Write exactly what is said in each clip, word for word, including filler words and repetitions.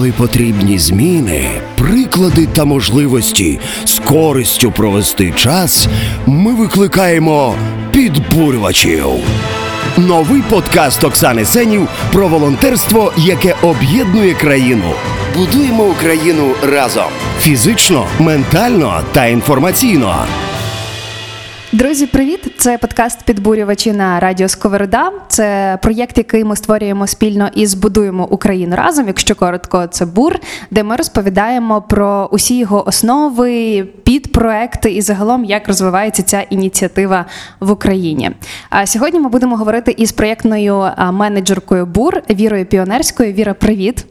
Коли потрібні зміни, приклади та можливості з користю провести час, ми викликаємо підбурювачів. Новий подкаст Оксани Сенів про волонтерство, яке об'єднує країну. Будуємо Україну разом. Фізично, ментально та інформаційно. Друзі, привіт! Це подкаст «Підбурювачі» на Радіо Сковорода. Це проєкт, який ми створюємо спільно із «Будуємо Україну разом», якщо коротко, це БУР, де ми розповідаємо про усі його основи, підпроекти і загалом, як розвивається ця ініціатива в Україні. А сьогодні ми будемо говорити із проєктною менеджеркою БУР Вірою Піонерською. Віра, привіт!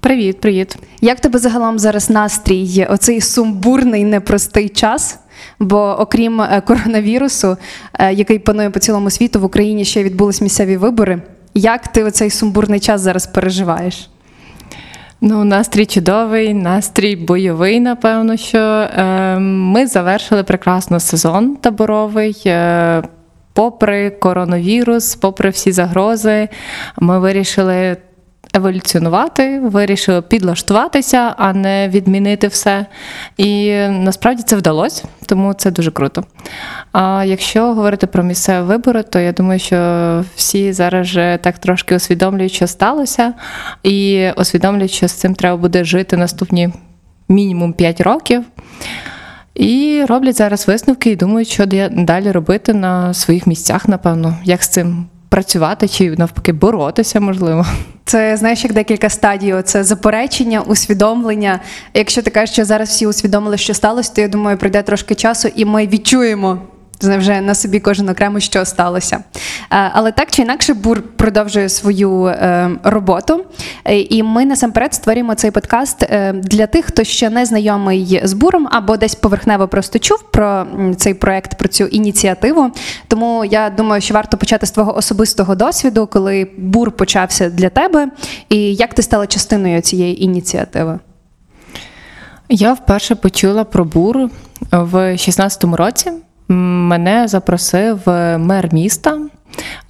Привіт, привіт! Як тебе загалом зараз настрій, оцей сумбурний, непростий час? Бо окрім коронавірусу, який панує по цілому світу, в Україні ще відбулись місцеві вибори. Як ти оцей сумбурний час зараз переживаєш? Ну, настрій чудовий, настрій бойовий, напевно, що. Ми завершили прекрасно сезон таборовий. Попри коронавірус, попри всі загрози, ми вирішили еволюціонувати, вирішили підлаштуватися, а не відмінити все. І насправді це вдалося, тому це дуже круто. А якщо говорити про місцеві вибори, то я думаю, що всі зараз вже так трошки усвідомлюють, що сталося, і усвідомлюють, що з цим треба буде жити наступні мінімум п'ять років. І роблять зараз висновки і думають, що далі робити на своїх місцях, напевно, як з цим працювати чи навпаки боротися, можливо. Це, знаєш, як декілька стадій. Це заперечення, усвідомлення. Якщо ти кажеш, що зараз всі усвідомили, що сталося, то, я думаю, пройде трошки часу, і ми відчуємо вже на собі кожен окремо, що сталося. Але так чи інакше БУР продовжує свою роботу, і ми насамперед створюємо цей подкаст для тих, хто ще не знайомий з БУРом або десь поверхнево просто чув про цей проект, про цю ініціативу. Тому я думаю, що варто почати з твого особистого досвіду, коли БУР почався для тебе, і як ти стала частиною цієї ініціативи. Я вперше почула про БУР в дві тисячі шістнадцятому році. Мене запросив мер міста,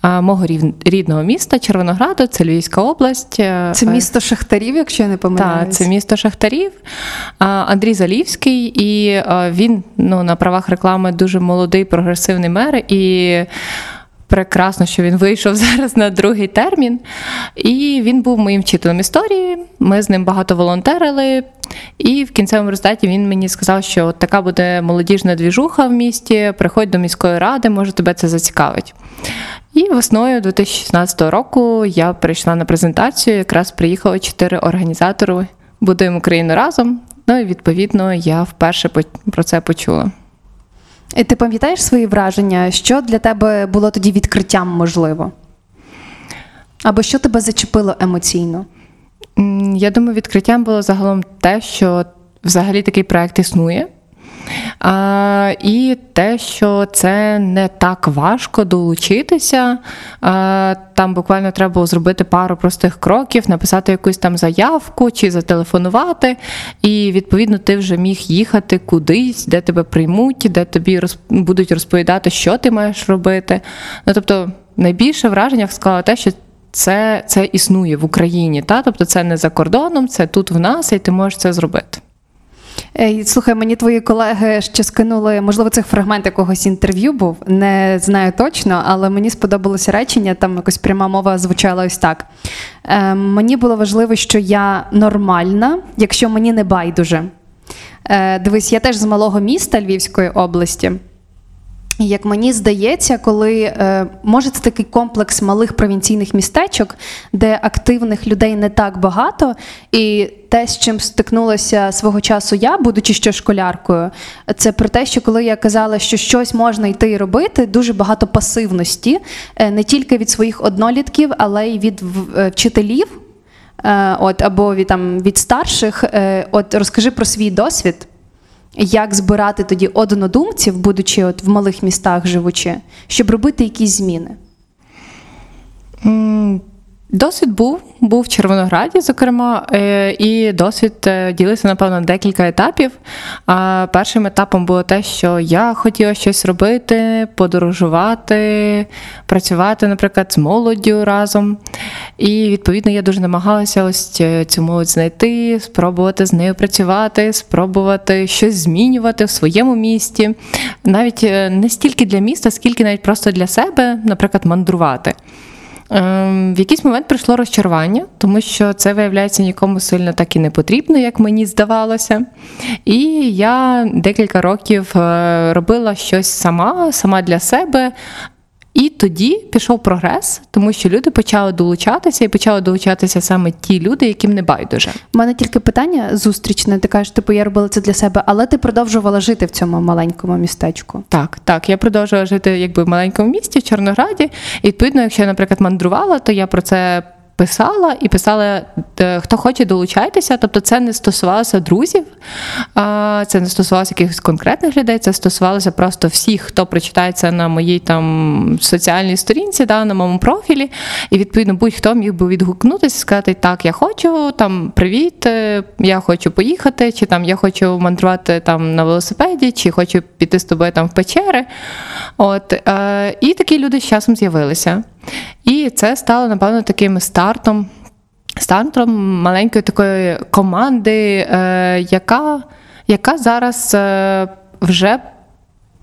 мого рідного міста Червонграду, це Львівська область. Це місто шахтарів, якщо я не помиляюсь. Так, це місто шахтарів. Андрій Залівський, і він, ну, на правах реклами дуже молодий, прогресивний мер, і прекрасно, що він вийшов зараз на другий термін. І він був моїм вчителем історії, ми з ним багато волонтерили. І в кінцевому результаті він мені сказав, що от така буде молодіжна двіжуха в місті, приходь до міської ради, може тебе це зацікавить. І весною дві тисячі шістнадцятого року я прийшла на презентацію, якраз приїхали чотири організатори «Будуємо Україну разом», ну і відповідно я вперше про це почула. І ти пам'ятаєш свої враження? Що для тебе було тоді відкриттям, можливо? Або що тебе зачепило емоційно? Я думаю, відкриттям було загалом те, що взагалі такий проект існує, а, і те, що це не так важко долучитися. А, там буквально треба було зробити пару простих кроків, написати якусь там заявку чи зателефонувати, і відповідно ти вже міг їхати кудись, де тебе приймуть, де тобі розп... будуть розповідати, що ти маєш робити. Ну, тобто найбільше враження склало те, що Це, це існує в Україні, та? Тобто це не за кордоном, це тут в нас, і ти можеш це зробити. Слухай, мені твої колеги ще скинули, можливо, цей фрагмент якогось інтерв'ю був, не знаю точно, але мені сподобалося речення, там якось пряма мова звучала ось так. Е, мені було важливо, що я нормальна, якщо мені не байдуже. Е, дивись, я теж з малого міста Львівської області. Як мені здається, коли, може, це такий комплекс малих провінційних містечок, де активних людей не так багато, і те, з чим стикнулася свого часу я, будучи ще школяркою, це про те, що коли я казала, що щось можна йти і робити, дуже багато пасивності, не тільки від своїх однолітків, але й від вчителів, от, або від, там, від старших. От, розкажи про свій досвід. Як збирати тоді однодумців, будучи от в малих містах живучи, щоб робити якісь зміни? Досвід був, був в Червонограді, зокрема, і досвід ділився, напевно, на декілька етапів. Першим етапом було те, що я хотіла щось робити, подорожувати, працювати, наприклад, з молоддю разом. І, відповідно, я дуже намагалася ось цю молодь знайти, спробувати з нею працювати, спробувати щось змінювати в своєму місті. Навіть не стільки для міста, скільки навіть просто для себе, наприклад, мандрувати. В якийсь момент прийшло розчарування, тому що це, виявляється, нікому сильно так і не потрібно, як мені здавалося. І я декілька років робила щось сама, сама для себе. І тоді пішов прогрес, тому що люди почали долучатися, і почали долучатися саме ті люди, яким не байдуже. У мене тільки питання зустрічне. Ти кажеш, типу, я робила це для себе, але ти продовжувала жити в цьому маленькому містечку. Так, так, я продовжувала жити якби в маленькому місті, в Червонограді. І, відповідно, якщо я, наприклад, мандрувала, то я про це писала і писала, хто хоче, долучайтеся. Тобто це не стосувалося друзів, це не стосувалося якихось конкретних людей, це стосувалося просто всіх, хто прочитає це на моїй там соціальній сторінці, да, на моєму профілі. І, відповідно, будь-хто міг би відгукнутися, сказати, так, я хочу, там, привіт, я хочу поїхати, чи там, я хочу мандрувати там на велосипеді, чи хочу піти з тобою там в печери. От. І такі люди з часом з'явилися. І це стало, напевно, таким стартом, стартом маленької такої команди, яка, яка зараз вже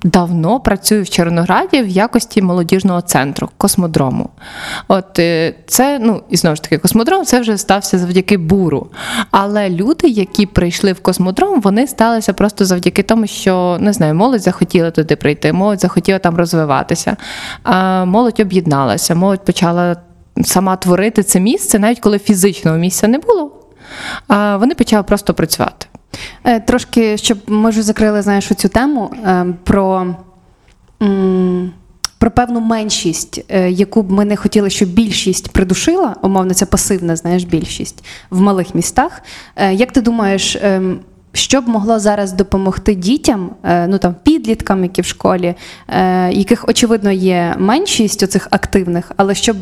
давно працює в Червонограді в якості молодіжного центру, космодрому. От це, ну, і знову ж таки, космодром, це вже стався завдяки буру. Але люди, які прийшли в космодром, вони сталися просто завдяки тому, що, не знаю, молодь захотіла туди прийти, молодь захотіла там розвиватися, молодь об'єдналася, молодь почала сама творити це місце, навіть коли фізичного місця не було, вони почали просто працювати. Трошки, щоб, може, закрили, знаєш, оцю тему про, про певну меншість, яку б ми не хотіли, щоб більшість придушила, умовно, це пасивна, знаєш, більшість в малих містах. Як ти думаєш, що б могло зараз допомогти дітям, ну там підліткам, які в школі, яких, очевидно, є меншість оцих активних, але щоб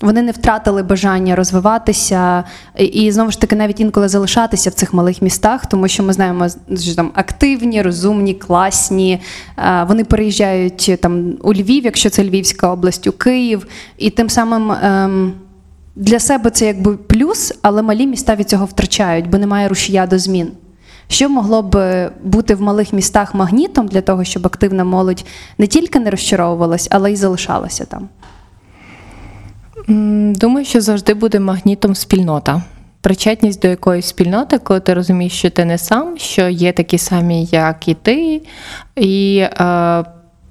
вони не втратили бажання розвиватися і, знову ж таки, навіть інколи залишатися в цих малих містах, тому що ми знаємо, що там активні, розумні, класні, вони переїжджають там у Львів, якщо це Львівська область, у Київ, і тим самим для себе це якби плюс, але малі міста від цього втрачають, бо немає рушія до змін. Що могло б бути в малих містах магнітом для того, щоб активна молодь не тільки не розчаровувалась, але й залишалася там? Думаю, що завжди буде магнітом спільнота. Причетність до якоїсь спільноти, коли ти розумієш, що ти не сам, що є такі самі, як і ти. І е,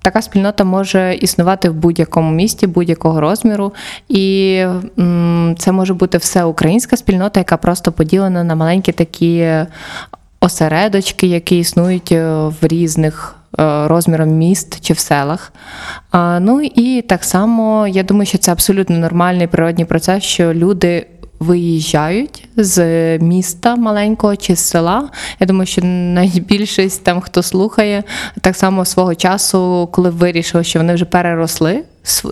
така спільнота може існувати в будь-якому місті, будь-якого розміру. І е, це може бути всеукраїнська спільнота, яка просто поділена на маленькі такі осередочки, які існують в різних розміром міст чи в селах. Ну і так само, я думаю, що це абсолютно нормальний природний процес, що люди виїжджають з міста маленького чи з села. Я думаю, що найбільшість там, хто слухає, так само свого часу, коли вирішили, що вони вже переросли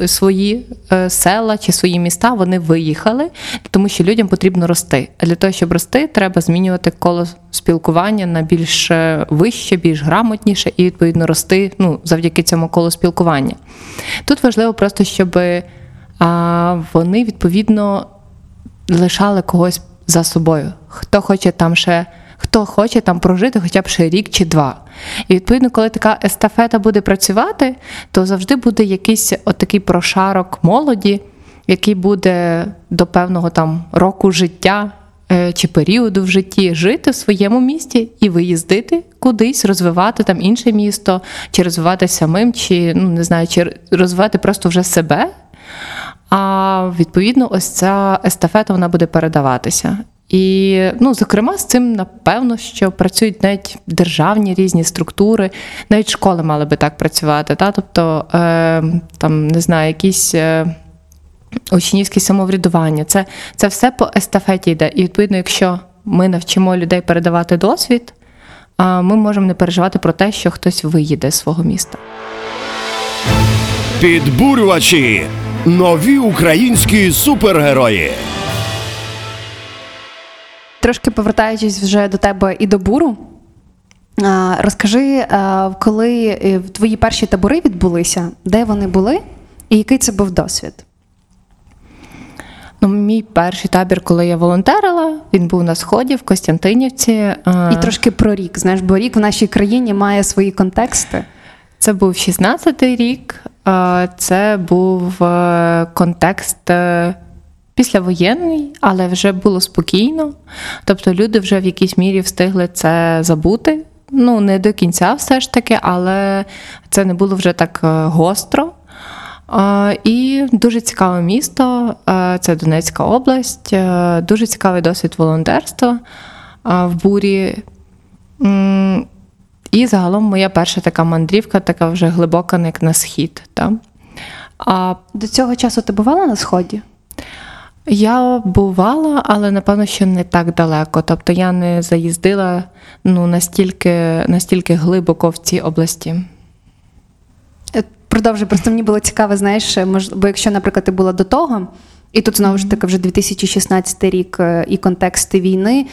свої села чи свої міста, вони виїхали, тому що людям потрібно рости. А для того, щоб рости, треба змінювати коло спілкування на більш вище, більш грамотніше і, відповідно, рости, ну, завдяки цьому колу спілкування. Тут важливо просто, щоб а, вони, відповідно, лишали когось за собою. Хто хоче там ще, хто хоче там прожити хоча б ще рік чи два. І, відповідно, коли така естафета буде працювати, то завжди буде якийсь отакий прошарок молоді, який буде до певного там року життя чи періоду в житті жити в своєму місті і виїздити кудись, розвивати там інше місто, чи розвивати самим, чи, ну, не знаю, чи розвивати просто вже себе. А, відповідно, ось ця естафета, вона буде передаватися. І, ну, зокрема, з цим, напевно, що працюють навіть державні різні структури, навіть школи мали би так працювати, та? Тобто, е, там, не знаю, якісь е, учнівські самоврядування. Це, це все по естафеті йде. І, відповідно, якщо ми навчимо людей передавати досвід, е, ми можемо не переживати про те, що хтось виїде з свого міста. Підбурювачі! Нові українські супергерої. Трошки повертаючись вже до тебе і до буру, розкажи, коли твої перші табори відбулися, де вони були і який це був досвід? Ну, мій перший табір, коли я волонтерила, він був на Сході, в Костянтинівці. І трошки про рік, знаєш, бо рік в нашій країні має свої контексти. Це був шістнадцятий рік, це був контекст післявоєнний, але вже було спокійно, тобто люди вже в якійсь мірі встигли це забути, ну не до кінця все ж таки, але це не було вже так гостро. І дуже цікаве місто, це Донецька область, дуже цікавий досвід волонтерства в бурі. І загалом моя перша така мандрівка, така вже глибока, як на схід. Та? А до цього часу ти бувала на Сході? Я бувала, але, напевно, що не так далеко. Тобто я не заїздила ну, настільки, настільки глибоко в цій області. Продовжуй, просто мені було цікаво, знаєш, мож... бо якщо, наприклад, ти була до того, і тут, знову ж таки, вже дві тисячі шістнадцятий рік і контексти війни,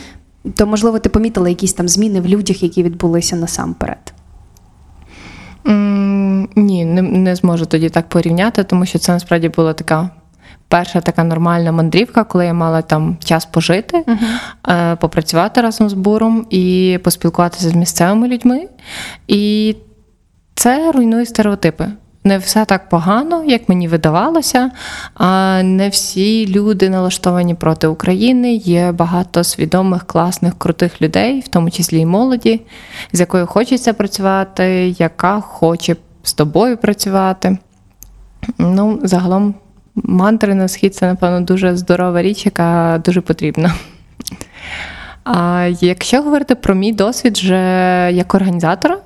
то, можливо, ти помітила якісь там зміни в людях, які відбулися насамперед? Mm, ні, не, не зможу тоді так порівняти, тому що це, насправді, була така перша така нормальна мандрівка, коли я мала там час пожити, uh-huh. попрацювати разом з буром і поспілкуватися з місцевими людьми. І це руйнує стереотипи. Не все так погано, як мені видавалося. Не всі люди налаштовані проти України. Є багато свідомих, класних, крутих людей, в тому числі і молоді, з якою хочеться працювати, яка хоче з тобою працювати. Ну, загалом, мандри на схід – це, напевно, дуже здорова річ, яка дуже потрібна. А якщо говорити про мій досвід вже як організатора,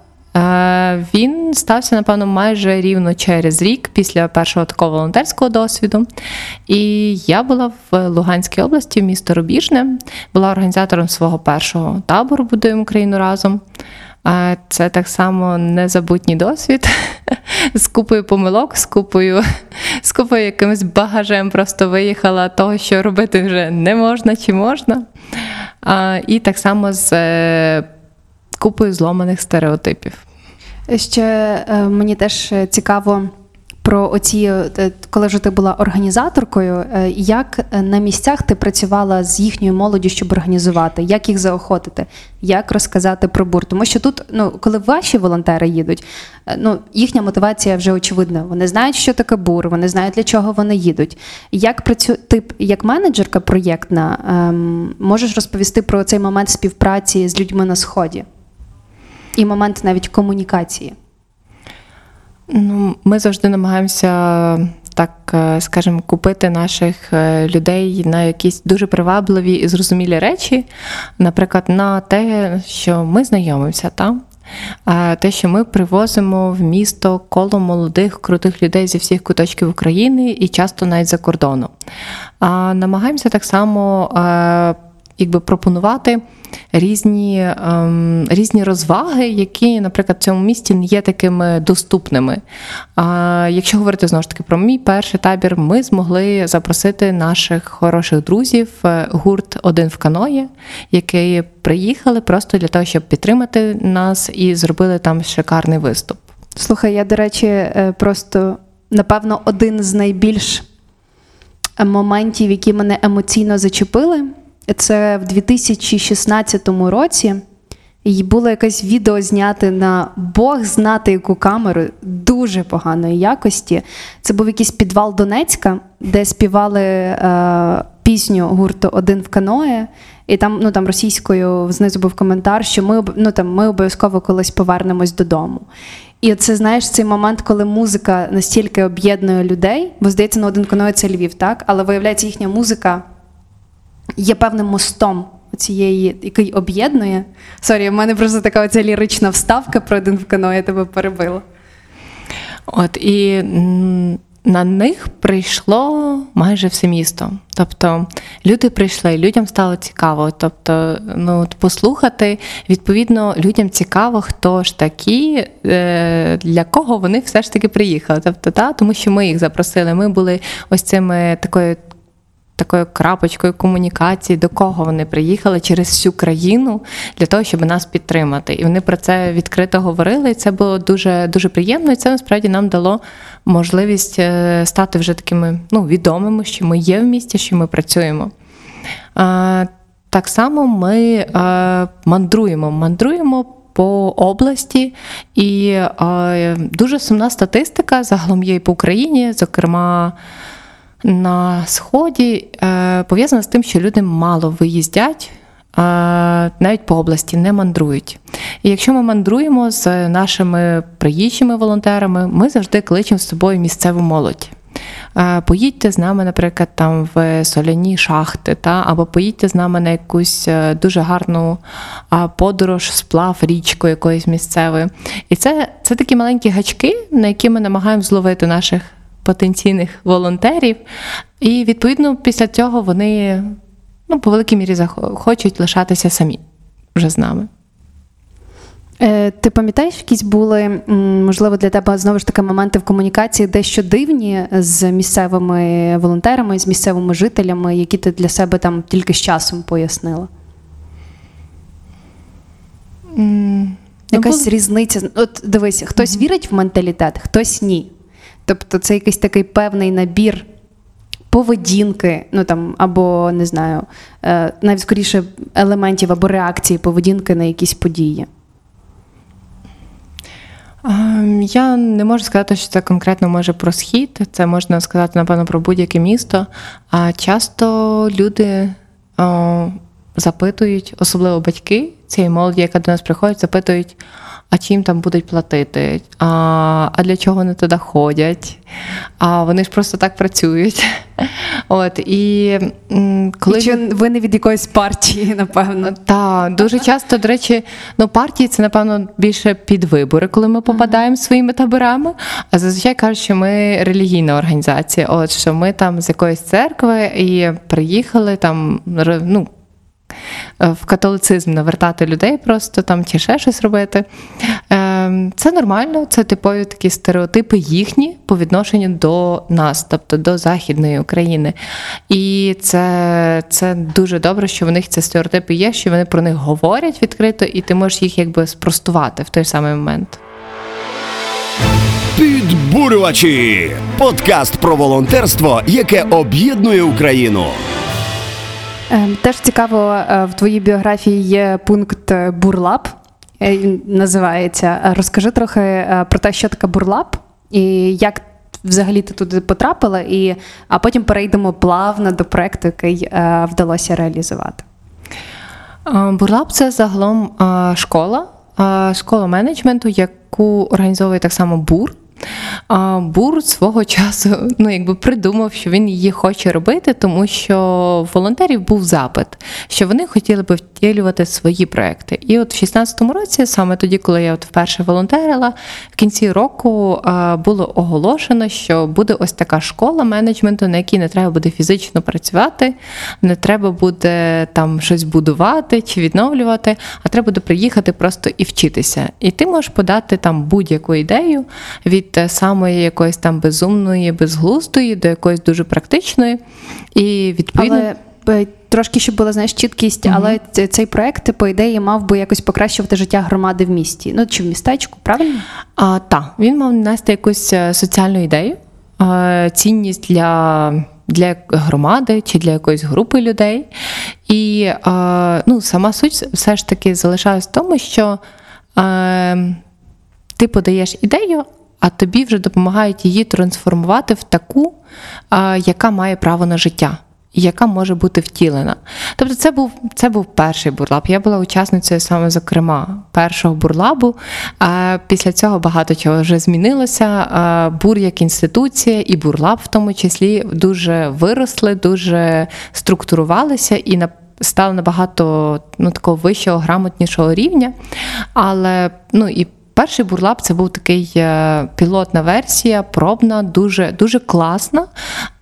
він стався, напевно, майже рівно через рік після першого такого волонтерського досвіду. І я була в Луганській області, в місто Рубіжне, була організатором свого першого табору «Будуємо Україну разом». Це так само незабутній досвід з купою помилок, з купою, з купою якимось багажем просто виїхала того, що робити вже не можна чи можна. І так само з купою зломаних стереотипів. Ще е, мені теж цікаво про оці, коли ж ти була організаторкою, е, як на місцях ти працювала з їхньою молоддю, щоб організувати, як їх заохотити, як розказати про бур. Тому що тут, ну, коли ваші волонтери їдуть, е, ну, їхня мотивація вже очевидна. Вони знають, що таке бур, вони знають, для чого вони їдуть. Як працю... ти, як менеджерка проєктна, е, можеш розповісти про цей момент співпраці з людьми на Сході? І момент навіть комунікації. Ну, ми завжди намагаємося, так скажімо, купити наших людей на якісь дуже привабливі і зрозумілі речі. Наприклад, на те, що ми знайомимося, та? Те, що ми привозимо в місто коло молодих, крутих людей зі всіх куточків України і часто навіть за кордону. Намагаємося так само якби пропонувати різні, ем, різні розваги, які, наприклад, в цьому місті не є такими доступними. А якщо говорити, знову ж таки, про мій перший табір, ми змогли запросити наших хороших друзів, гурт «Один в каное», які приїхали просто для того, щоб підтримати нас і зробили там шикарний виступ. Слухай, я, до речі, просто, напевно, один з найбільш моментів, які мене емоційно зачепили, це в дві тисячі шістнадцятому році і було якесь відео зняте на Бог знати яку камеру дуже поганої якості. Це був якийсь підвал Донецька, де співали е, пісню гурту «Один в каное». І там, ну, там російською знизу був коментар, що ми, ну, там, ми обов'язково колись повернемось додому. І це, знаєш, цей момент, коли музика настільки об'єднує людей, бо, здається, на «Один в каное» це Львів, так? Але, виявляється, їхня музика є певним мостом цієї, який об'єднує. Сорі, в мене просто така оця лірична вставка про «Один в каное», я тебе перебила. От, і на них прийшло майже все місто. Тобто люди прийшли, людям стало цікаво. Тобто, ну, послухати, відповідно, людям цікаво, хто ж такі, для кого вони все ж таки приїхали. Тобто, та, тому що ми їх запросили, ми були ось цими такою такою крапочкою комунікації, до кого вони приїхали через всю країну для того, щоб нас підтримати. І вони про це відкрито говорили, і це було дуже, дуже приємно, і це насправді нам дало можливість стати вже такими, ну, відомими, що ми є в місті, що ми працюємо. Так само ми мандруємо, мандруємо по області, і дуже сумна статистика загалом є і по Україні, зокрема, на Сході, пов'язано з тим, що люди мало виїздять, навіть по області, не мандрують. І якщо ми мандруємо з нашими приїжджими волонтерами, ми завжди кличемо з собою місцеву молодь. Поїдьте з нами, наприклад, там в соляні шахти, та, або поїдьте з нами на якусь дуже гарну подорож, сплав річкою якоїсь місцевої. І це, це такі маленькі гачки, на які ми намагаємо зловити наших потенційних волонтерів, і, відповідно, після цього вони, ну, по великій мірі хочуть лишатися самі вже з нами. Ти пам'ятаєш, якісь були, можливо, для тебе, знову ж таки, моменти в комунікації дещо дивні з місцевими волонтерами, з місцевими жителями, які ти для себе там тільки з часом пояснила? Mm, Якась ну, різниця? От дивись, хтось mm-hmm. вірить в менталітет, хтось ні. Тобто це якийсь такий певний набір поведінки, ну там, або, не знаю, навіть скоріше елементів або реакції поведінки на якісь події. Я не можу сказати, що це конкретно може про Схід, це можна сказати, напевно, про будь-яке місто. А часто люди о, запитують, особливо батьки цієї молоді, яка до нас приходить, запитують, а чим там будуть платити, а, а для чого вони туди ходять, а вони ж просто так працюють. От, і коли і чи ви не від якоїсь партії, напевно. Так, дуже часто, до речі, ну, партії це, напевно, більше під вибори, коли ми попадаємо своїми таборами, а зазвичай кажуть, що ми релігійна організація, от, що ми там з якоїсь церкви і приїхали там, ну, в католицизм навертати людей просто там чи ще щось робити. Це нормально, це типові такі стереотипи їхні по відношенню до нас, тобто до Західної України. І це, це дуже добре, що в них ці стереотипи є, що вони про них говорять відкрито, і ти можеш їх якби спростувати в той самий момент. Підбурювачі! Подкаст про волонтерство, яке об'єднує Україну. Теж цікаво, в твоїй біографії є пункт «Бурлаб», називається. Розкажи трохи про те, що таке «Бурлаб» і як взагалі ти туди потрапила, і, а потім перейдемо плавно до проєкту, який вдалося реалізувати. «Бурлаб» – це загалом школа, школа менеджменту, яку організовує так само «Бур». Бур свого часу, ну, якби придумав, що він її хоче робити, тому що в волонтерів був запит, що вони хотіли би втілювати свої проекти. І от в шістнадцятому році, саме тоді, коли я от вперше волонтерила, в кінці року було оголошено, що буде ось така школа менеджменту, на якій не треба буде фізично працювати, не треба буде там щось будувати чи відновлювати, а треба буде приїхати просто і вчитися. І ти можеш подати там будь-яку ідею від самої якоїсь там безумної, безглуздої, до якоїсь дуже практичної. І відповідно... Але трошки, щоб була, знаєш, чіткість, угу. але цей проєкт, по ідеї, мав би якось покращувати життя громади в місті. Ну, чи в містечку, правильно? А, так, він мав нести якусь соціальну ідею, цінність для... для громади чи для якоїсь групи людей. І, ну, сама суть все ж таки залишалась в тому, що ти подаєш ідею, а тобі вже допомагають її трансформувати в таку, яка має право на життя, яка може бути втілена. Тобто це був, це був перший бурлаб. Я була учасницею саме, зокрема, першого бурлабу. Після цього багато чого вже змінилося. Бур як інституція і бурлаб в тому числі дуже виросли, дуже структурувалися і на стали набагато, ну, такого вищого, грамотнішого рівня. Але, ну, і Перший Бурлаб – це був такий пілотна версія, пробна, дуже, дуже класна.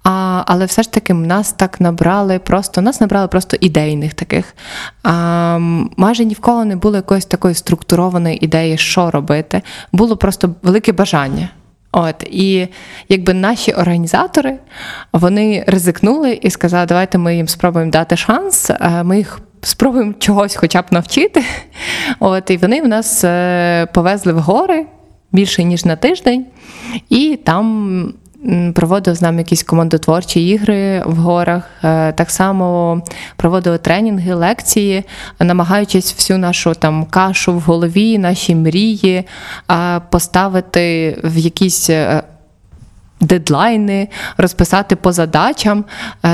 А, але все ж таки нас так набрали просто, нас набрали просто ідейних таких. А, майже ні в кого не було якоїсь такої структурованої ідеї, що робити. Було просто велике бажання. От, і якби наші організатори, вони ризикнули і сказали, давайте ми їм спробуємо дати шанс, ми їх спробуємо чогось хоча б навчити. От, і вони в нас повезли в гори більше, ніж на тиждень, і там проводив з нами якісь командотворчі ігри в горах, так само проводили тренінги, лекції, намагаючись всю нашу там кашу в голові, наші мрії поставити в якісь дедлайни, розписати по задачам.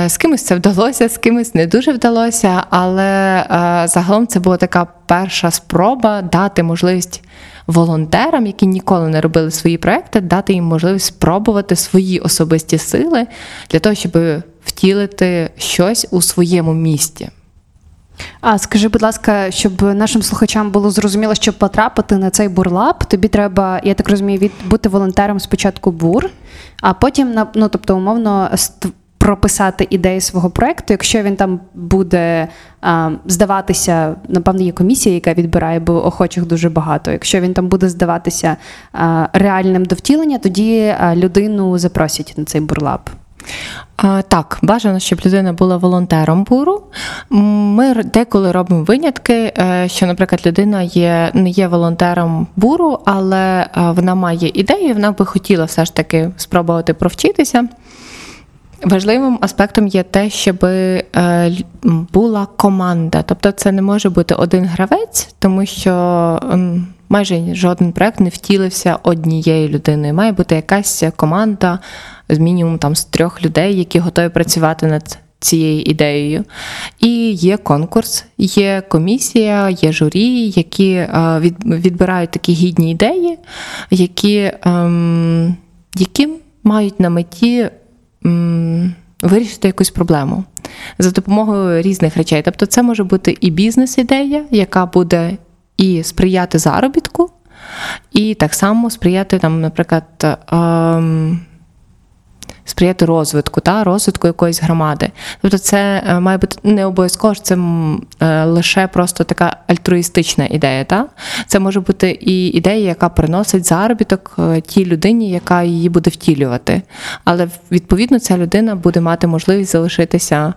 З кимось це вдалося, з кимось не дуже вдалося, але загалом це була така перша спроба дати можливість волонтерам, які ніколи не робили свої проекти, дати їм можливість спробувати свої особисті сили для того, щоб втілити щось у своєму місті. А скажи, будь ласка, щоб нашим слухачам було зрозуміло, щоб потрапити на цей бурлаб, тобі треба, я так розумію, від бути волонтером спочатку бур, а потім, ну, тобто, умовно, прописати ідеї свого проекту, якщо він там буде а, здаватися, напевно, є комісія, яка відбирає, бо охочих дуже багато, якщо він там буде здаватися а, реальним до втілення, тоді а, людину запросять на цей бурлаб. А, так, бажано, щоб людина була волонтером буру. Ми деколи робимо винятки, що, наприклад, людина є, не є волонтером буру, але вона має ідею, вона би хотіла все ж таки спробувати провчитися. Важливим аспектом є те, щоб була команда. Тобто це не може бути один гравець, тому що майже жоден проект не втілився однією людиною. Має бути якась команда з мінімум там, з трьох людей, які готові працювати над цією ідеєю. І є конкурс, є комісія, є журі, які відбирають такі гідні ідеї, які, які мають на меті вирішити якусь проблему за допомогою різних речей. Тобто це може бути і бізнес-ідея, яка буде і сприяти заробітку, і так само сприяти, там, наприклад, ем, сприяти розвитку, та, розвитку якоїсь громади. Тобто це має бути не обов'язково, що це лише просто така альтруїстична ідея. Та? Це може бути і ідея, яка приносить заробіток тій людині, яка її буде втілювати. Але, відповідно, ця людина буде мати можливість залишитися,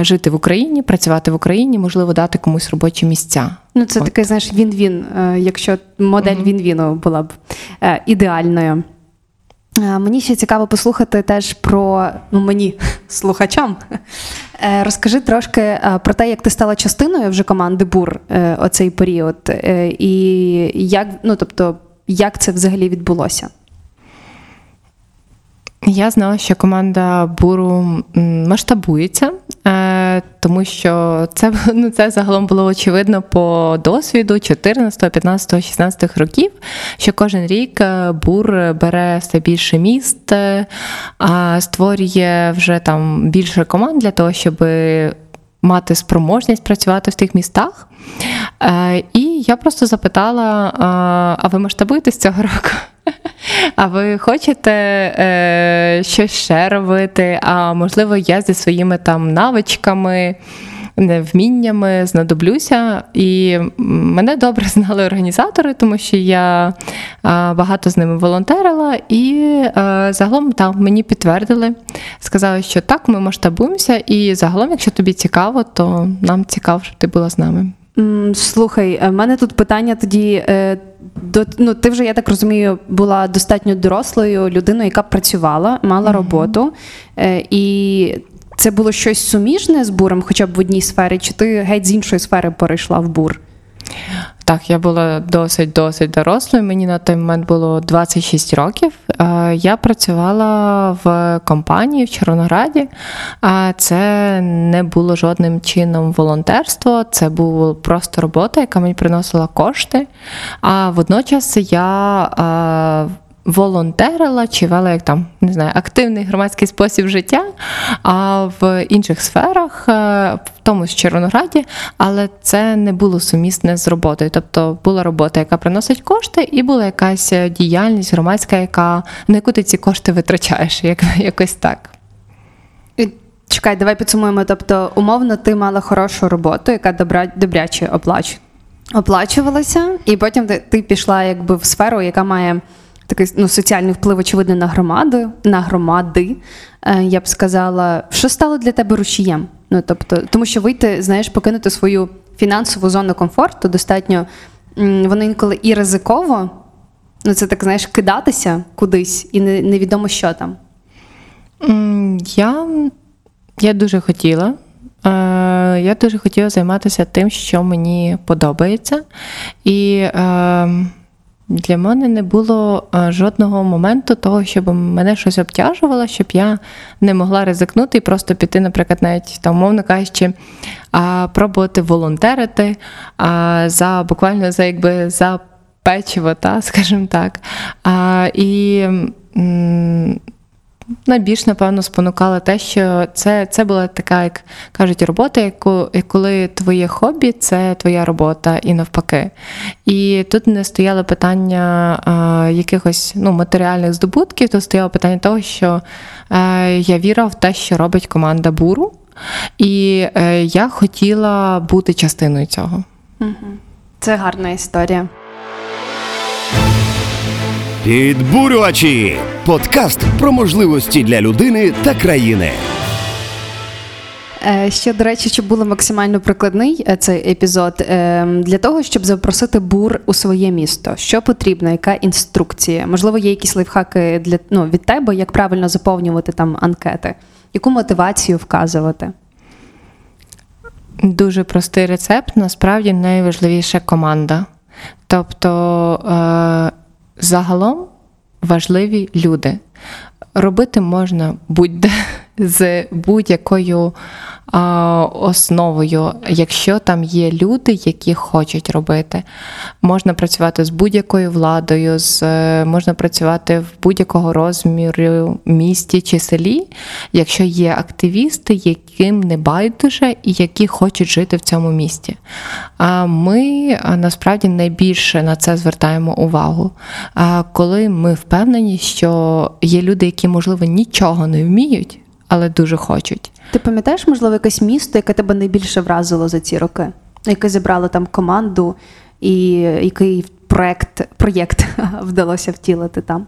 жити в Україні, працювати в Україні, можливо, дати комусь робочі місця. Ну, це таке, знаєш, він-він, якщо модель mm-hmm. він-віну була б ідеальною. Мені ще цікаво послухати теж про, ну мені, слухачам, розкажи трошки про те, як ти стала частиною вже команди БУР оцей період, і як, ну, тобто, як це взагалі відбулося? Я знала, що команда БУРу масштабується, тому що це, ну, це загалом було очевидно по досвіду чотирнадцятого, п'ятнадцятого, шістнадцятого років, що кожен рік БУР бере все більше міст, створює вже там більше команд для того, щоб мати спроможність працювати в тих містах. І я просто запитала, а ви масштабуєтесь цього року? А ви хочете е, щось ще робити? А можливо, я зі своїми там навичками, вміннями знадоблюся. І мене добре знали організатори, тому що я е, багато з ними волонтерила. І е, загалом там мені підтвердили, сказали, що так, ми масштабуємося. І загалом, якщо тобі цікаво, то нам цікаво, щоб ти була з нами. Слухай, в мене тут питання тоді, ну, ти вже, я так розумію, була достатньо дорослою людиною, яка працювала, мала роботу, і це було щось суміжне з буром, хоча б в одній сфері, чи ти геть з іншої сфери перейшла в бур? Так, я була досить-досить дорослою, мені на той момент було двадцять шість років. Я працювала в компанії в Червонграді. Це не було жодним чином волонтерство, це була просто робота, яка мені приносила кошти. А водночас я волонтерила чи вела, як там, не знаю, активний громадський спосіб життя, а в інших сферах, в тому ж Червонограді, але це не було сумісне з роботою. Тобто була робота, яка приносить кошти, і була якась діяльність громадська, яка, на яку ти ці кошти витрачаєш, як, якось так. Чекай, давай підсумуємо. Тобто, умовно, ти мала хорошу роботу, яка добра, добряче оплач, оплачувалася, і потім ти, ти пішла якби в сферу, яка має такий, ну, соціальний вплив, очевидно, на громаду, на громади, е, я б сказала. Що стало для тебе рушієм? Ну, тобто, тому що вийти, знаєш, покинути свою фінансову зону комфорту достатньо, воно інколи і ризиково, ну, це так, знаєш, кидатися кудись, і не, невідомо, що там. Я... Я дуже хотіла. Я дуже хотіла займатися тим, що мені подобається. І для мене не було жодного моменту того, щоб мене щось обтяжувало, щоб я не могла ризикнути і просто піти, наприклад, навіть, там, умовно кажучи, пробувати волонтерити за буквально за, якби, за печиво, та, скажімо так. І... найбільш, напевно, спонукало те, що це, це була така, як кажуть, робота, яку, коли твоє хобі – це твоя робота і навпаки. І тут не стояло питання е, якихось, ну, матеріальних здобутків, тут стояло питання того, що е, я вірила в те, що робить команда Буру, і е, я хотіла бути частиною цього. Це гарна історія. Підбурювачі! Подкаст про можливості для людини та країни. Ще, до речі, щоб було максимально прикладний цей епізод, для того, щоб запросити Бур у своє місто, що потрібно, яка інструкція? Можливо, є якісь лайфхаки для, ну, від тебе, як правильно заповнювати там анкети? Яку мотивацію вказувати? Дуже простий рецепт. Насправді, найважливіша команда. Тобто... загалом важливі люди. Робити можна будь-де, з будь-якою а, основою, якщо там є люди, які хочуть робити. Можна працювати з будь-якою владою, з, можна працювати в будь-якого розміру місті чи селі, якщо є активісти, яким не байдуже і які хочуть жити в цьому місті. А ми, насправді, найбільше на це звертаємо увагу. А коли ми впевнені, що є люди, які, можливо, нічого не вміють, але дуже хочуть. Ти пам'ятаєш, можливо, якесь місто, яке тебе найбільше вразило за ці роки? Яке зібрало там команду і який проєкт, проєкт вдалося втілити там?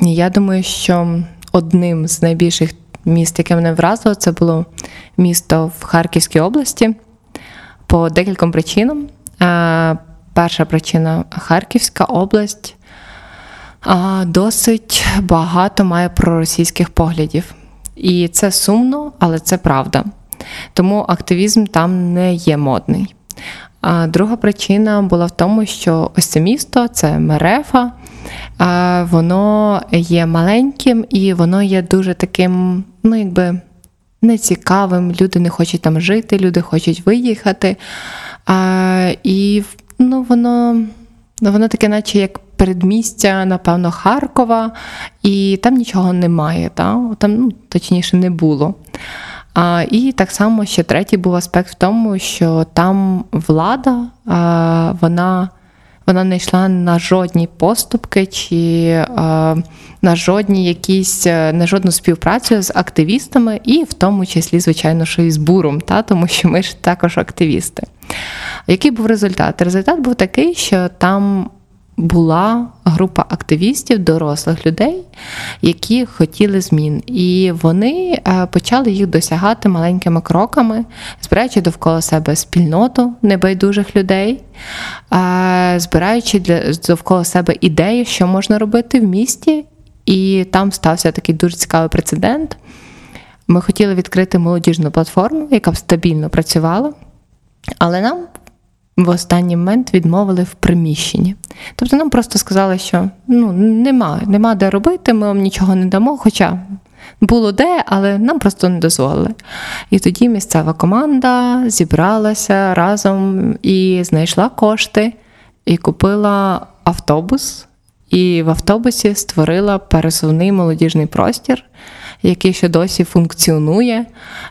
Я думаю, що одним з найбільших міст, яке мене вразило, це було місто в Харківській області по декільком причинам. Перша причина – Харківська область – досить багато має проросійських поглядів. І це сумно, але це правда. Тому активізм там не є модний. А друга причина була в тому, що ось це місто, це Мерефа, воно є маленьким і воно є дуже таким, ну, якби, нецікавим. Люди не хочуть там жити, люди хочуть виїхати. А, і, ну, воно, воно таке, наче, як передмістя, напевно, Харкова, і там нічого немає, та? Там, ну, точніше, не було. А, і так само ще третій був аспект в тому, що там влада, а, вона, вона не йшла на жодні поступки чи а, на жодні якісь, на жодну співпрацю з активістами, і в тому числі, звичайно, що і з Буром, та? Тому що ми ж також активісти. Який був результат? Результат був такий, що там була група активістів, дорослих людей, які хотіли змін. І вони почали їх досягати маленькими кроками, збираючи довкола себе спільноту небайдужих людей, збираючи довкола себе ідеї, що можна робити в місті. І там стався такий дуже цікавий прецедент. Ми хотіли відкрити молодіжну платформу, яка б стабільно працювала, але нам в останній момент відмовили в приміщенні. Тобто нам просто сказали, що, ну, нема, нема де робити, ми вам нічого не дамо, хоча було де, але нам просто не дозволили. І тоді місцева команда зібралася разом і знайшла кошти, і купила автобус, і в автобусі створила пересувний молодіжний простір, який ще досі функціонує,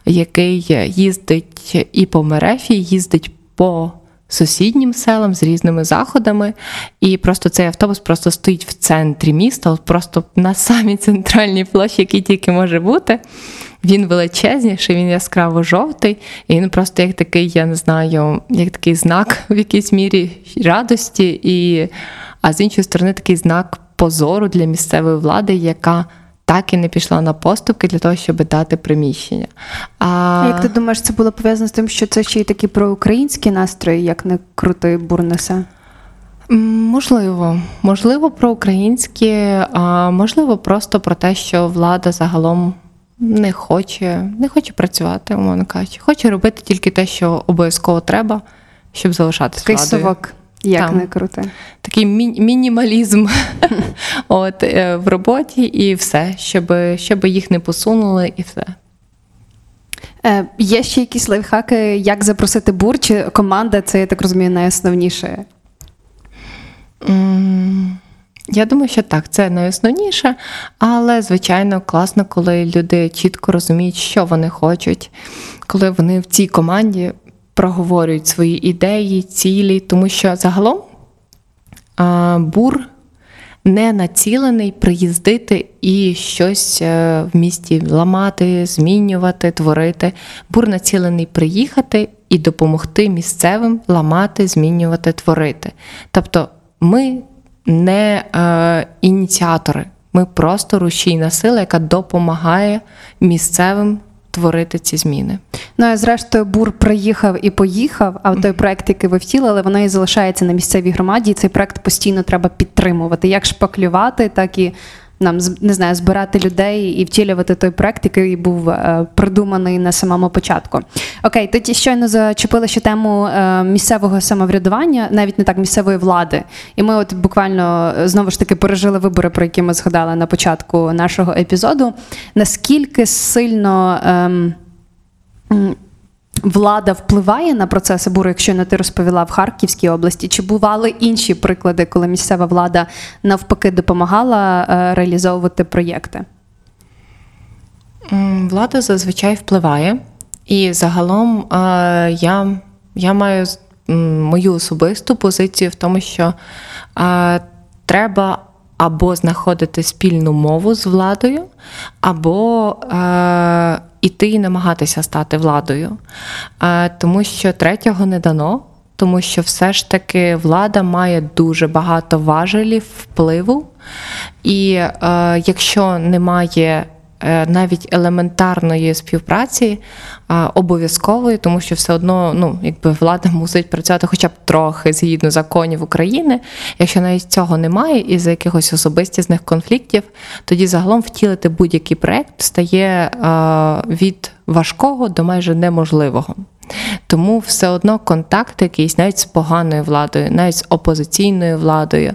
який їздить і по Мерефі, їздить по сусіднім селам з різними заходами, і просто цей автобус просто стоїть в центрі міста, просто на самій центральній площі, якій тільки може бути. Він величезніший, він яскраво-жовтий, і він просто як такий, я не знаю, як такий знак в якійсь мірі радості, і, а з іншої сторони такий знак позору для місцевої влади, яка так і не пішла на поступки для того, щоб дати приміщення. А... Як ти думаєш, це було пов'язано з тим, що це ще й такі проукраїнські настрої, як не крутий бур несе? Можливо. Можливо, проукраїнські, а можливо, просто про те, що влада загалом не хоче, не хоче працювати, умовно кажучи. Хоче робити тільки те, що обов'язково треба, щоб залишатися владою. Такий совок. Як не круто. Такий мі- мінімалізм от, в роботі і все, щоб, щоб їх не посунули і все. Е, є ще якісь лайфхаки, як запросити бур, чи команда, це, я так розумію, найосновніше? Mm, я думаю, що так, це найосновніше, але, звичайно, класно, коли люди чітко розуміють, що вони хочуть, коли вони в цій команді проговорюють свої ідеї, цілі, тому що загалом бур не націлений приїздити і щось в місті ламати, змінювати, творити. Бур націлений приїхати і допомогти місцевим ламати, змінювати, творити. Тобто ми не ініціатори, ми просто рушійна сила, яка допомагає місцевим творити ці зміни. Ну, а зрештою, бур приїхав і поїхав, а той проект, який ви втілили, воно і залишається на місцевій громаді, і цей проект постійно треба підтримувати. Як шпаклювати, так і, нам, не знаю, збирати людей і втілювати той проект, який був придуманий на самому початку. Окей, ти щойно зачепили ще тему місцевого самоврядування, навіть не так, місцевої влади. І ми от буквально, знову ж таки, пережили вибори, про які ми згадали на початку нашого епізоду. Наскільки сильно ем, влада впливає на процеси буру, якщо не ти розповіла в Харківській області? Чи бували інші приклади, коли місцева влада навпаки допомагала реалізовувати проєкти? Влада зазвичай впливає. І загалом я, я маю мою особисту позицію в тому, що треба або знаходити спільну мову з владою, або е, іти і намагатися стати владою. Е, тому що третього не дано, тому що все ж таки влада має дуже багато важелів впливу. І е, якщо немає е, навіть елементарної співпраці, е, обов'язкової, тому що все одно, ну, якби влада мусить працювати хоча б трохи згідно законів України, якщо навіть цього немає із-за якихось особистісних конфліктів, тоді загалом втілити будь-який проєкт стає е, від важкого до майже неможливого. Тому все одно контакт якийсь навіть з поганою владою, навіть з опозиційною владою,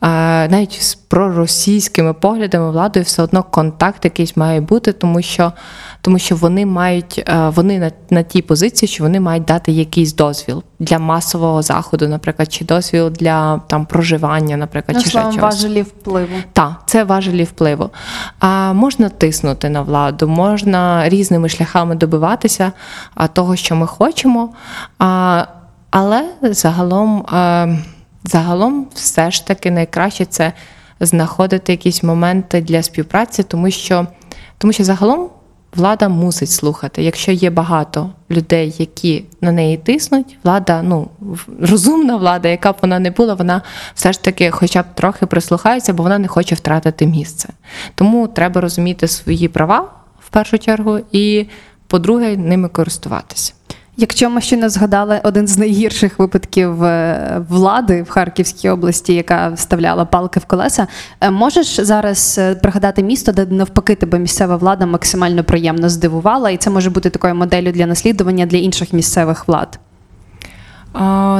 навіть з проросійськими поглядами владою, все одно контакт якийсь має бути, тому що, тому що вони мають, вони на, на тій позиції, що вони мають дати якийсь дозвіл для масового заходу, наприклад, чи дозвіл для там проживання, наприклад, ну, чи ще чогось. Важелі впливу. Так, це важелі впливу. А можна тиснути на владу, можна різними шляхами добиватися того, що ми хочемо, а, але загалом, а, загалом все ж таки найкраще це знаходити якісь моменти для співпраці, тому що, тому що загалом влада мусить слухати. Якщо є багато людей, які на неї тиснуть, влада, ну, розумна влада, яка б вона не була, вона все ж таки хоча б трохи прислухається, бо вона не хоче втратити місце. Тому треба розуміти свої права, в першу чергу, і, по-друге, ними користуватися. Якщо ми ще не згадали один з найгірших випадків влади в Харківській області, яка вставляла палки в колеса, можеш зараз пригадати місто, де навпаки тебе місцева влада максимально приємно здивувала, і це може бути такою моделлю для наслідування для інших місцевих влад?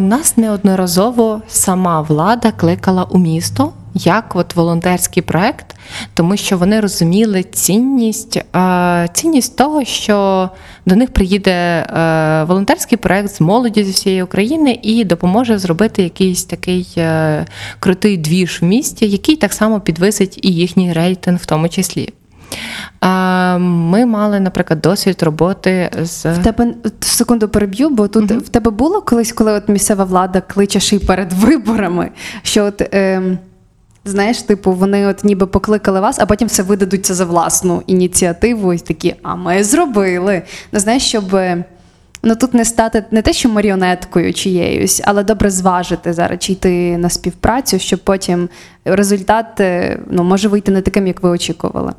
Нас неодноразово сама влада кликала у місто як от волонтерський проект, тому що вони розуміли цінність, цінність того, що до них приїде волонтерський проект з молоді з усієї України і допоможе зробити якийсь такий крутий двіж в місті, який так само підвисить і їхній рейтинг в тому числі. Ми мали, наприклад, досвід роботи з... В тебе, секунду переб'ю, бо тут mm-hmm. в тебе було колись, коли от місцева влада кличе ще й перед виборами, що от, е, знаєш, типу, вони от ніби покликали вас, а потім все видадуться за власну ініціативу і такі, а ми зробили. Ну, знаєш, щоб... Ну, тут не стати не те, що маріонеткою чиєюсь, але добре зважити зараз, чи йти на співпрацю, щоб потім результат, ну, може вийти не таким, як ви очікували.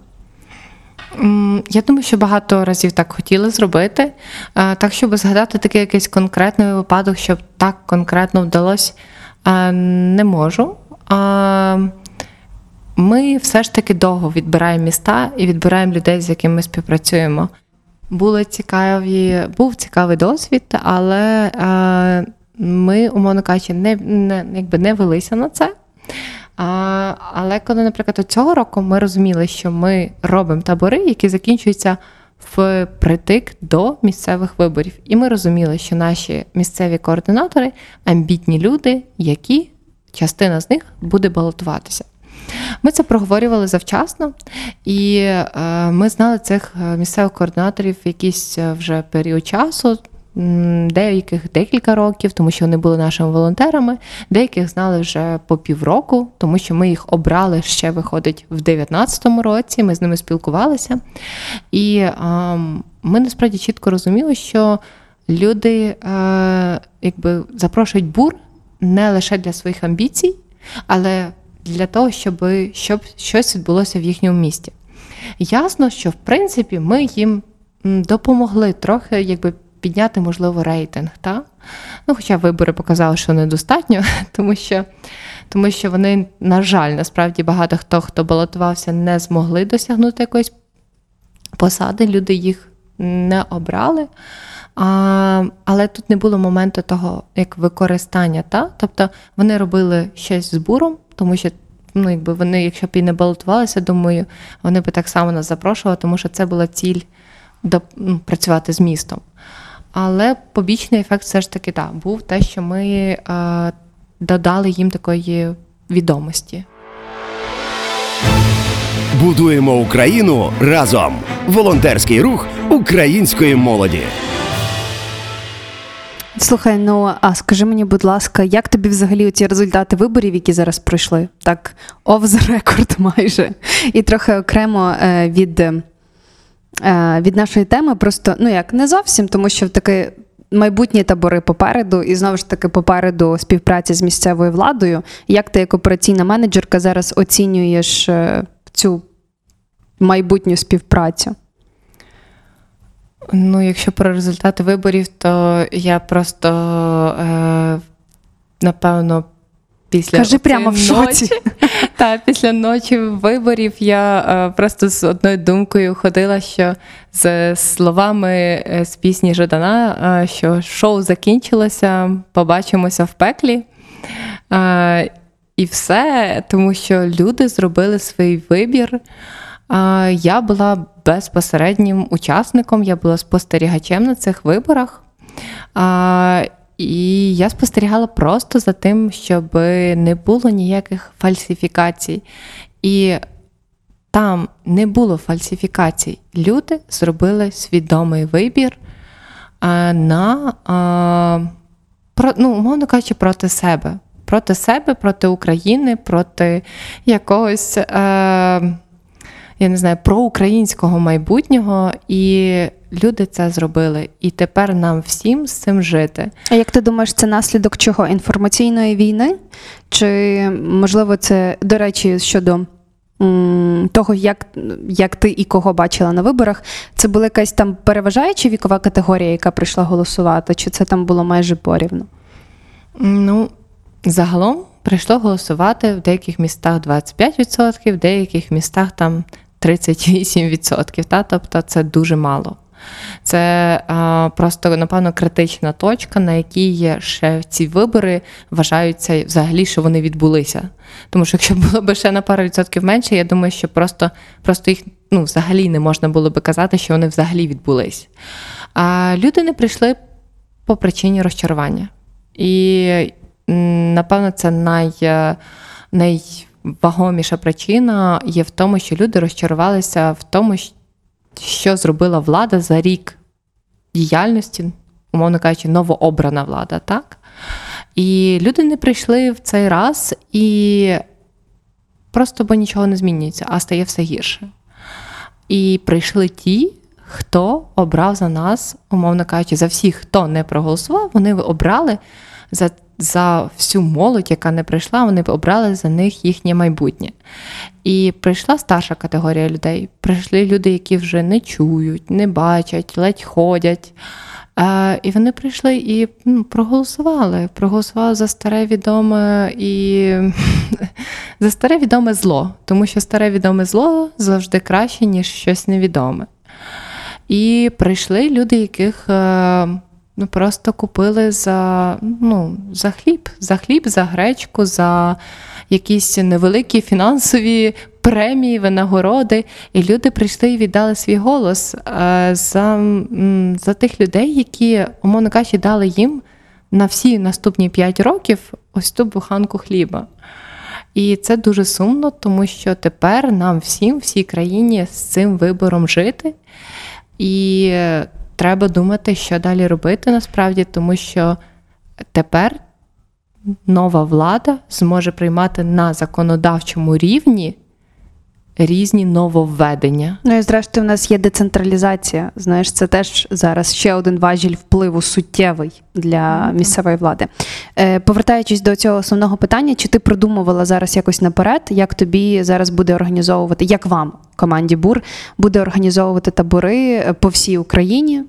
Я думаю, що багато разів так хотіли зробити, так, щоб згадати такий якийсь конкретний випадок, щоб так конкретно вдалося, не можу. Ми все ж таки довго відбираємо міста і відбираємо людей, з якими ми співпрацюємо. Були цікаві, був цікавий досвід, але ми, умовно кажучи, не, не, якби не велися на це. А, але коли, наприклад, цього року ми розуміли, що ми робимо табори, які закінчуються впритик до місцевих виборів. І ми розуміли, що наші місцеві координатори – амбітні люди, які, частина з них, буде балотуватися. Ми це проговорювали завчасно, і е, ми знали цих місцевих координаторів в якийсь вже період часу, деяких декілька років, тому що вони були нашими волонтерами, деяких знали вже по півроку, тому що ми їх обрали ще, виходить, в дев'ятнадцятому році, ми з ними спілкувалися. І е, ми насправді чітко розуміли, що люди е, якби запрошують бур не лише для своїх амбіцій, але для того, щоб, щоб щось відбулося в їхньому місті. Ясно, що, в принципі, ми їм допомогли трохи, якби, підняти, можливо, рейтинг, та? Ну, хоча вибори показали, що недостатньо, тому що, тому що вони, на жаль, насправді багато хто, хто балотувався, не змогли досягнути якоїсь посади, люди їх не обрали, а, але тут не було моменту того, як використання, та? Тобто вони робили щось з буром, тому що, ну, якби вони, якщо б і не балотувалися, думаю, вони б так само нас запрошували, тому що це була ціль до, ну, працювати з містом. Але побічний ефект все ж таки, да, був те, що ми е, додали їм такої відомості. Будуємо Україну разом. Волонтерський рух української молоді. Слухай, ну, а скажи мені, будь ласка, як тобі взагалі ці результати виборів, які зараз пройшли? Так, off the record майже. І трохи окремо е, від... від нашої теми, просто, ну як, не зовсім, тому що таки майбутні табори попереду, і знову ж таки попереду співпраця з місцевою владою. Як ти, як операційна менеджерка, зараз оцінюєш цю майбутню співпрацю? Ну, якщо про результати виборів, то я просто, е, напевно, після Кажи прямо в шоці. Ночі, та, після ночі виборів я е, просто з одною думкою ходила, що з словами з пісні Жадана, е, що шоу закінчилося, побачимося в пеклі. Е, і все, тому що люди зробили свій вибір. Е, я була безпосереднім учасником, я була спостерігачем на цих виборах. Е, І я спостерігала просто за тим, щоб не було ніяких фальсифікацій. І там не було фальсифікацій. Люди зробили свідомий вибір на, ну, умовно кажучи, проти себе. Проти себе, проти України, проти якогось, я не знаю, проукраїнського майбутнього. І люди це зробили, і тепер нам всім з цим жити. А як ти думаєш, це наслідок чого? Інформаційної війни? Чи, можливо, це, до речі, щодо м- того, як, як ти і кого бачила на виборах, це була якась там переважаюча вікова категорія, яка прийшла голосувати? Чи це там було майже порівно? Ну, загалом прийшло голосувати в деяких містах двадцять п'ять відсотків, в деяких містах там тридцять вісім відсотків. Та? Тобто це дуже мало. Це а, просто, напевно, критична точка, на якій ще ці вибори вважаються взагалі, що вони відбулися. Тому що якщо було б ще на пару відсотків менше, я думаю, що просто, просто їх ну, взагалі не можна було би казати, що вони взагалі відбулись. А люди не прийшли по причині розчарування. І, напевно, це най... най... вагоміша причина є в тому, що люди розчарувалися в тому, що зробила влада за рік діяльності, умовно кажучи, новообрана влада, так? І люди не прийшли в цей раз, і просто бо нічого не змінюється, а стає все гірше. І прийшли ті, хто обрав за нас, умовно кажучи, за всіх, хто не проголосував, вони обрали за За всю молодь, яка не прийшла, вони обрали за них їхнє майбутнє. І прийшла старша категорія людей. Прийшли люди, які вже не чують, не бачать, ледь ходять. І вони прийшли і ну, проголосували. Проголосували за старе відоме і за старе відоме зло. Тому що старе відоме зло завжди краще, ніж щось невідоме. І прийшли люди, яких... Ну, просто купили за, ну, за хліб, за хліб, за гречку, за якісь невеликі фінансові премії, винагороди. І люди прийшли і віддали свій голос за, за тих людей, які, умовно кажучи, дали їм на всі наступні п'ять років ось ту буханку хліба. І це дуже сумно, тому що тепер нам всім, всій країні з цим вибором жити. І... Треба думати, що далі робити насправді, тому що тепер нова влада зможе приймати на законодавчому рівні різні нововведення. Ну і зрештою в нас є децентралізація. Знаєш, це теж зараз ще один важіль впливу суттєвий для місцевої влади. Повертаючись до цього основного питання, чи ти продумувала зараз якось наперед, як тобі зараз буде організовувати, як вам, команді БУР, буде організовувати табори по всій Україні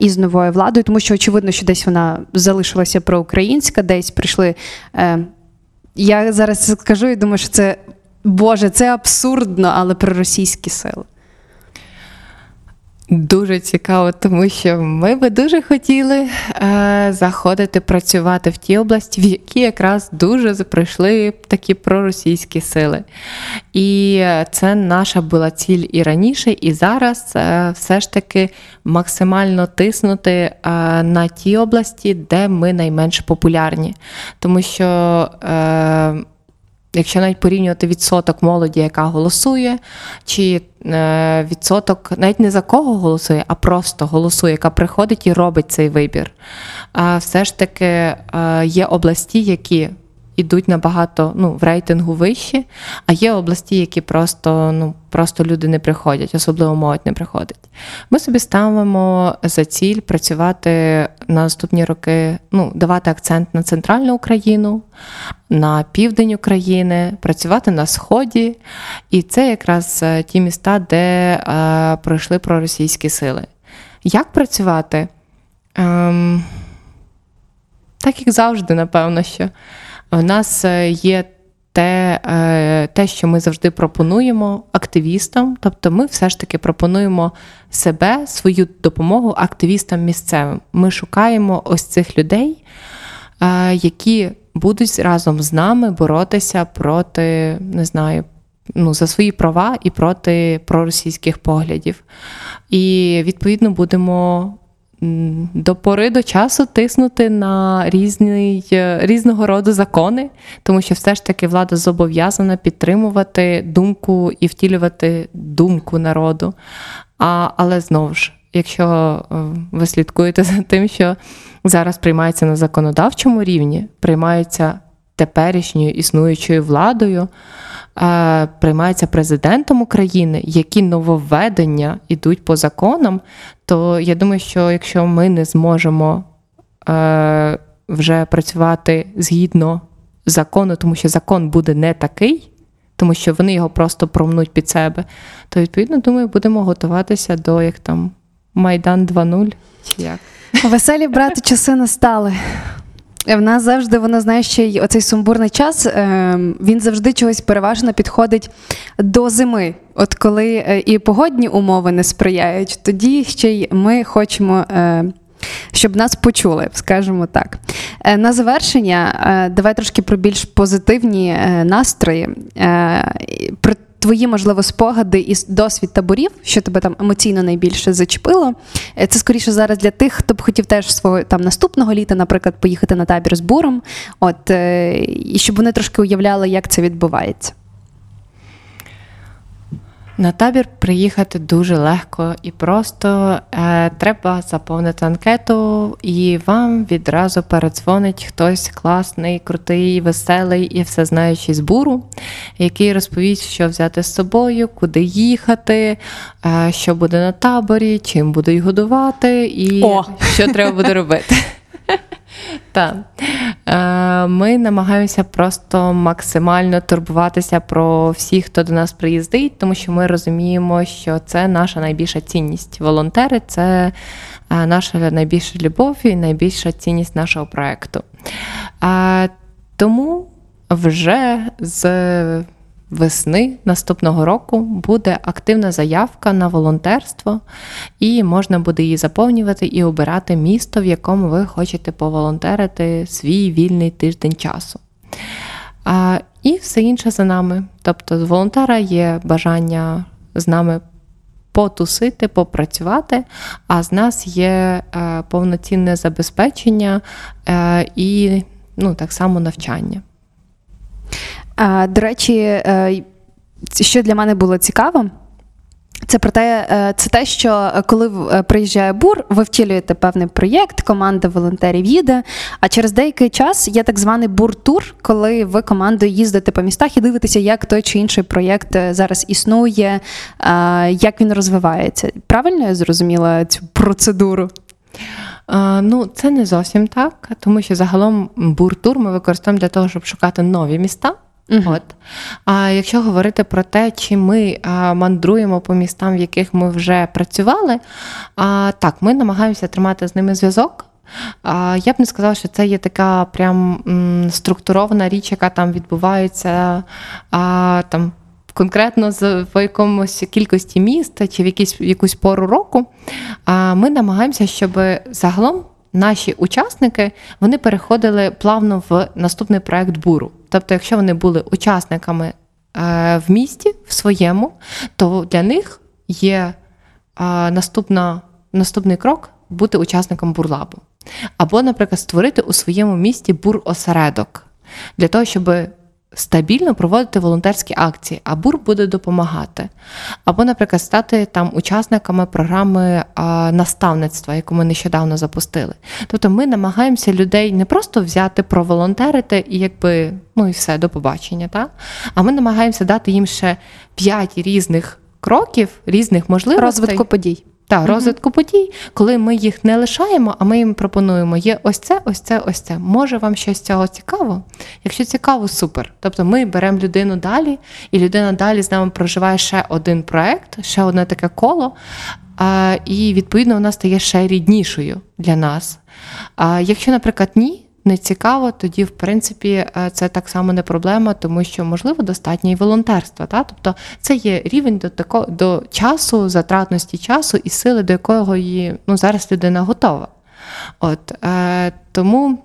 із новою владою? Тому що очевидно, що десь вона залишилася проукраїнська, десь прийшли... Я зараз скажу і думаю, що це... Боже, це абсурдно, але про російські сили. Дуже цікаво, тому що ми би дуже хотіли е, заходити працювати в ті області, в які якраз дуже прийшли такі проросійські сили. І це наша була ціль і раніше, і зараз е, все ж таки максимально тиснути е, на ті області, де ми найменш популярні. Тому що... Е, Якщо навіть порівнювати відсоток молоді, яка голосує, чи відсоток навіть не за кого голосує, а просто голосує, яка приходить і робить цей вибір. А все ж таки є області, які йдуть набагато ну, в рейтингу вищі, а є області, які просто, ну, просто люди не приходять, особливо молодь не приходить. Ми собі ставимо за ціль працювати на наступні роки, ну, давати акцент на центральну Україну, на південь України, працювати на Сході. І це якраз ті міста, де е, пройшли проросійські сили. Як працювати? Ем, так, як завжди, напевно, що. У нас є те, те, що ми завжди пропонуємо активістам, тобто ми все ж таки пропонуємо себе, свою допомогу активістам місцевим. Ми шукаємо ось цих людей, які будуть разом з нами боротися проти, не знаю, ну, за свої права і проти проросійських поглядів. І, відповідно, будемо... до пори до часу тиснути на різні, різного роду закони, тому що все ж таки влада зобов'язана підтримувати думку і втілювати думку народу. А, але знову ж, якщо ви слідкуєте за тим, що зараз приймається на законодавчому рівні, приймається теперішньою існуючою владою, приймається президентом України, які нововведення йдуть по законам, то я думаю, що якщо ми не зможемо вже працювати згідно закону, тому що закон буде не такий, тому що вони його просто промнуть під себе, то, відповідно, думаю, будемо готуватися до, як там, Майдан два нуль, чи як? Веселі, брати, часи настали. В нас завжди, воно, знаєш, ще й оцей сумбурний час, він завжди чогось переважно підходить до зими. От коли і погодні умови не сприяють, тоді ще й ми хочемо, щоб нас почули, скажімо так. На завершення, давай трошки про більш позитивні настрої, про твої, можливо, спогади і досвід таборів, що тебе там емоційно найбільше зачепило. Це, скоріше, зараз для тих, хто б хотів теж свого там наступного літа, наприклад, поїхати на табір з буром, от, і щоб вони трошки уявляли, як це відбувається. На табір приїхати дуже легко і просто. Е, треба заповнити анкету, і вам відразу передзвонить хтось класний, крутий, веселий і всезнаючий з буру, який розповість, що взяти з собою, куди їхати, е, що буде на таборі, чим будуть годувати і О! що треба буде робити. Так, ми намагаємося просто максимально турбуватися про всіх, хто до нас приїздить, тому що ми розуміємо, що це наша найбільша цінність. Волонтери – це наша найбільша любов і найбільша цінність нашого проєкту. Тому вже з весни наступного року буде активна заявка на волонтерство, і можна буде її заповнювати і обирати місто, в якому ви хочете поволонтерити свій вільний тиждень часу. А, і все інше за нами. Тобто з волонтера є бажання з нами потусити, попрацювати, а з нас є е, повноцінне забезпечення е, і ну, так само навчання. А, до речі, що для мене було цікаво, це про те, це те, що коли приїжджає бур, ви втілюєте певний проєкт, команда волонтерів їде, а через деякий час є так званий бур-тур, коли ви командою їздите по містах і дивитеся, як той чи інший проєкт зараз існує, як він розвивається. Правильно я зрозуміла цю процедуру? Ну, це не зовсім так, тому що загалом бур-тур ми використовуємо для того, щоб шукати нові міста. Uh-huh. От. А якщо говорити про те, чи ми а, мандруємо по містам, в яких ми вже працювали, а, так, ми намагаємося тримати з ними зв'язок. А, я б не сказала, що це є така прям м, структурована річ, яка там відбувається а, там, конкретно з в якомусь кількості міста чи в якісь, якусь пору року. А, ми намагаємося, щоб загалом наші учасники, вони переходили плавно в наступний проект буру. Тобто, якщо вони були учасниками в місті, в своєму, то для них є наступна, наступний крок – бути учасником бурлабу. Або, наприклад, створити у своєму місті бур-осередок для того, щоб стабільно проводити волонтерські акції, а бур буде допомагати. Або, наприклад, стати там учасниками програми а, наставництва, яку ми нещодавно запустили. Тобто ми намагаємося людей не просто взяти, проволонтерити і якби, ну і все, до побачення, так? А ми намагаємося дати їм ще п'ять різних кроків, різних можливостей. Розвитку подій. Так, розвитку подій, коли ми їх не лишаємо, а ми їм пропонуємо, є ось це, ось це, ось це. Може вам щось з цього цікаво? Якщо цікаво, супер. Тобто ми беремо людину далі, і людина далі з нами проживає ще один проект, ще одне таке коло, і, відповідно, вона стає ще ріднішою для нас. Якщо, наприклад, ні, не цікаво, тоді, в принципі, це так само не проблема, тому що, можливо, достатньо і волонтерства. Та? Тобто це є рівень до тако, до часу, затратності часу і сили, до якого її, ну, зараз людина готова. От, е, тому,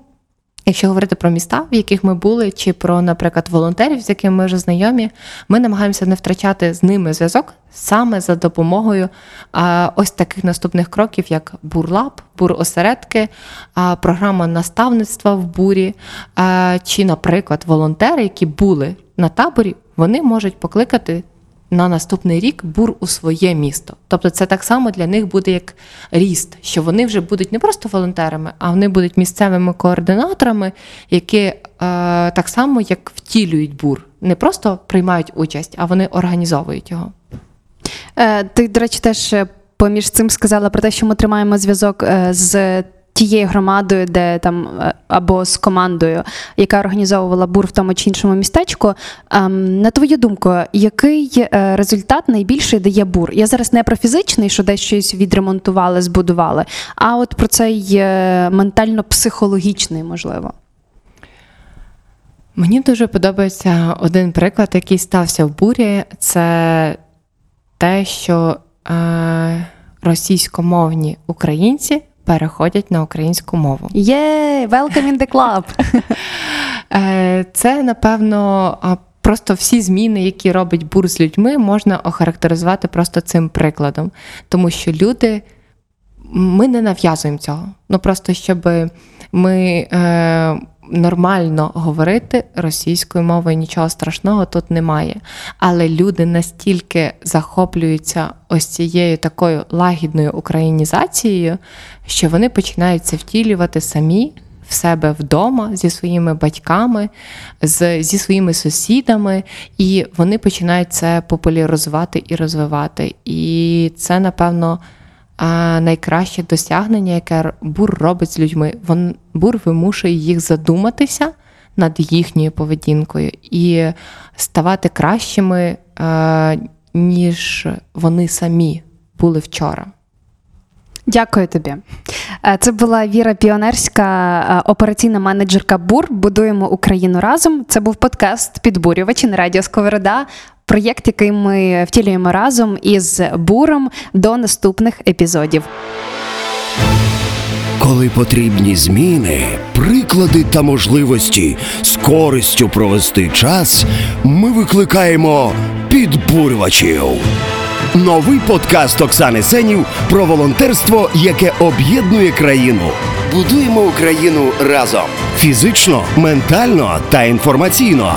якщо говорити про міста, в яких ми були, чи про, наприклад, волонтерів, з якими ми вже знайомі, ми намагаємося не втрачати з ними зв'язок саме за допомогою а, ось таких наступних кроків, як бурлаб, буросередки, а, програма наставництва в бурі, а, чи, наприклад, волонтери, які були на таборі, вони можуть покликати на наступний рік бур у своє місто. Тобто це так само для них буде як ріст, що вони вже будуть не просто волонтерами, а вони будуть місцевими координаторами, які е, так само, як втілюють бур. Не просто приймають участь, а вони організовують його. Е, ти, до речі, теж поміж цим сказала про те, що ми тримаємо зв'язок з тією громадою, де там або з командою, яка організовувала бур в тому чи іншому містечку. На твою думку, який результат найбільший дає бур? Я зараз не про фізичний, що десь щось відремонтували, збудували, а от про цей ментально-психологічний, можливо. Мені дуже подобається один приклад, який стався в бурі. Це те, що е, російськомовні українці переходять на українську мову. Єй! Welcome in the club! е, це, напевно, просто всі зміни, які робить бур з людьми, можна охарактеризувати просто цим прикладом. Тому що люди... Ми не нав'язуємо цього. Ну, просто, щоб ми... Е, нормально говорити російською мовою, нічого страшного тут немає. Але люди настільки захоплюються ось цією такою лагідною українізацією, що вони починають це втілювати самі в себе вдома, зі своїми батьками, з, зі своїми сусідами, і вони починають це популяризувати і розвивати. І це, напевно, а найкраще досягнення, яке бур робить з людьми. Вон, бур вимушує їх задуматися над їхньою поведінкою і ставати кращими, е, ніж вони самі були вчора. Дякую тобі. Це була Віра Піонерська, операційна менеджерка БУР «Будуємо Україну разом». Це був подкаст «Підбурювачі» на Радіо Сковорода. Проєкт, який ми втілюємо разом із буром. До наступних епізодів. Коли потрібні зміни, приклади та можливості з користю провести час, ми викликаємо підбурювачів. Новий подкаст Оксани Сенів про волонтерство, яке об'єднує країну. Будуємо Україну разом. Фізично, ментально та інформаційно.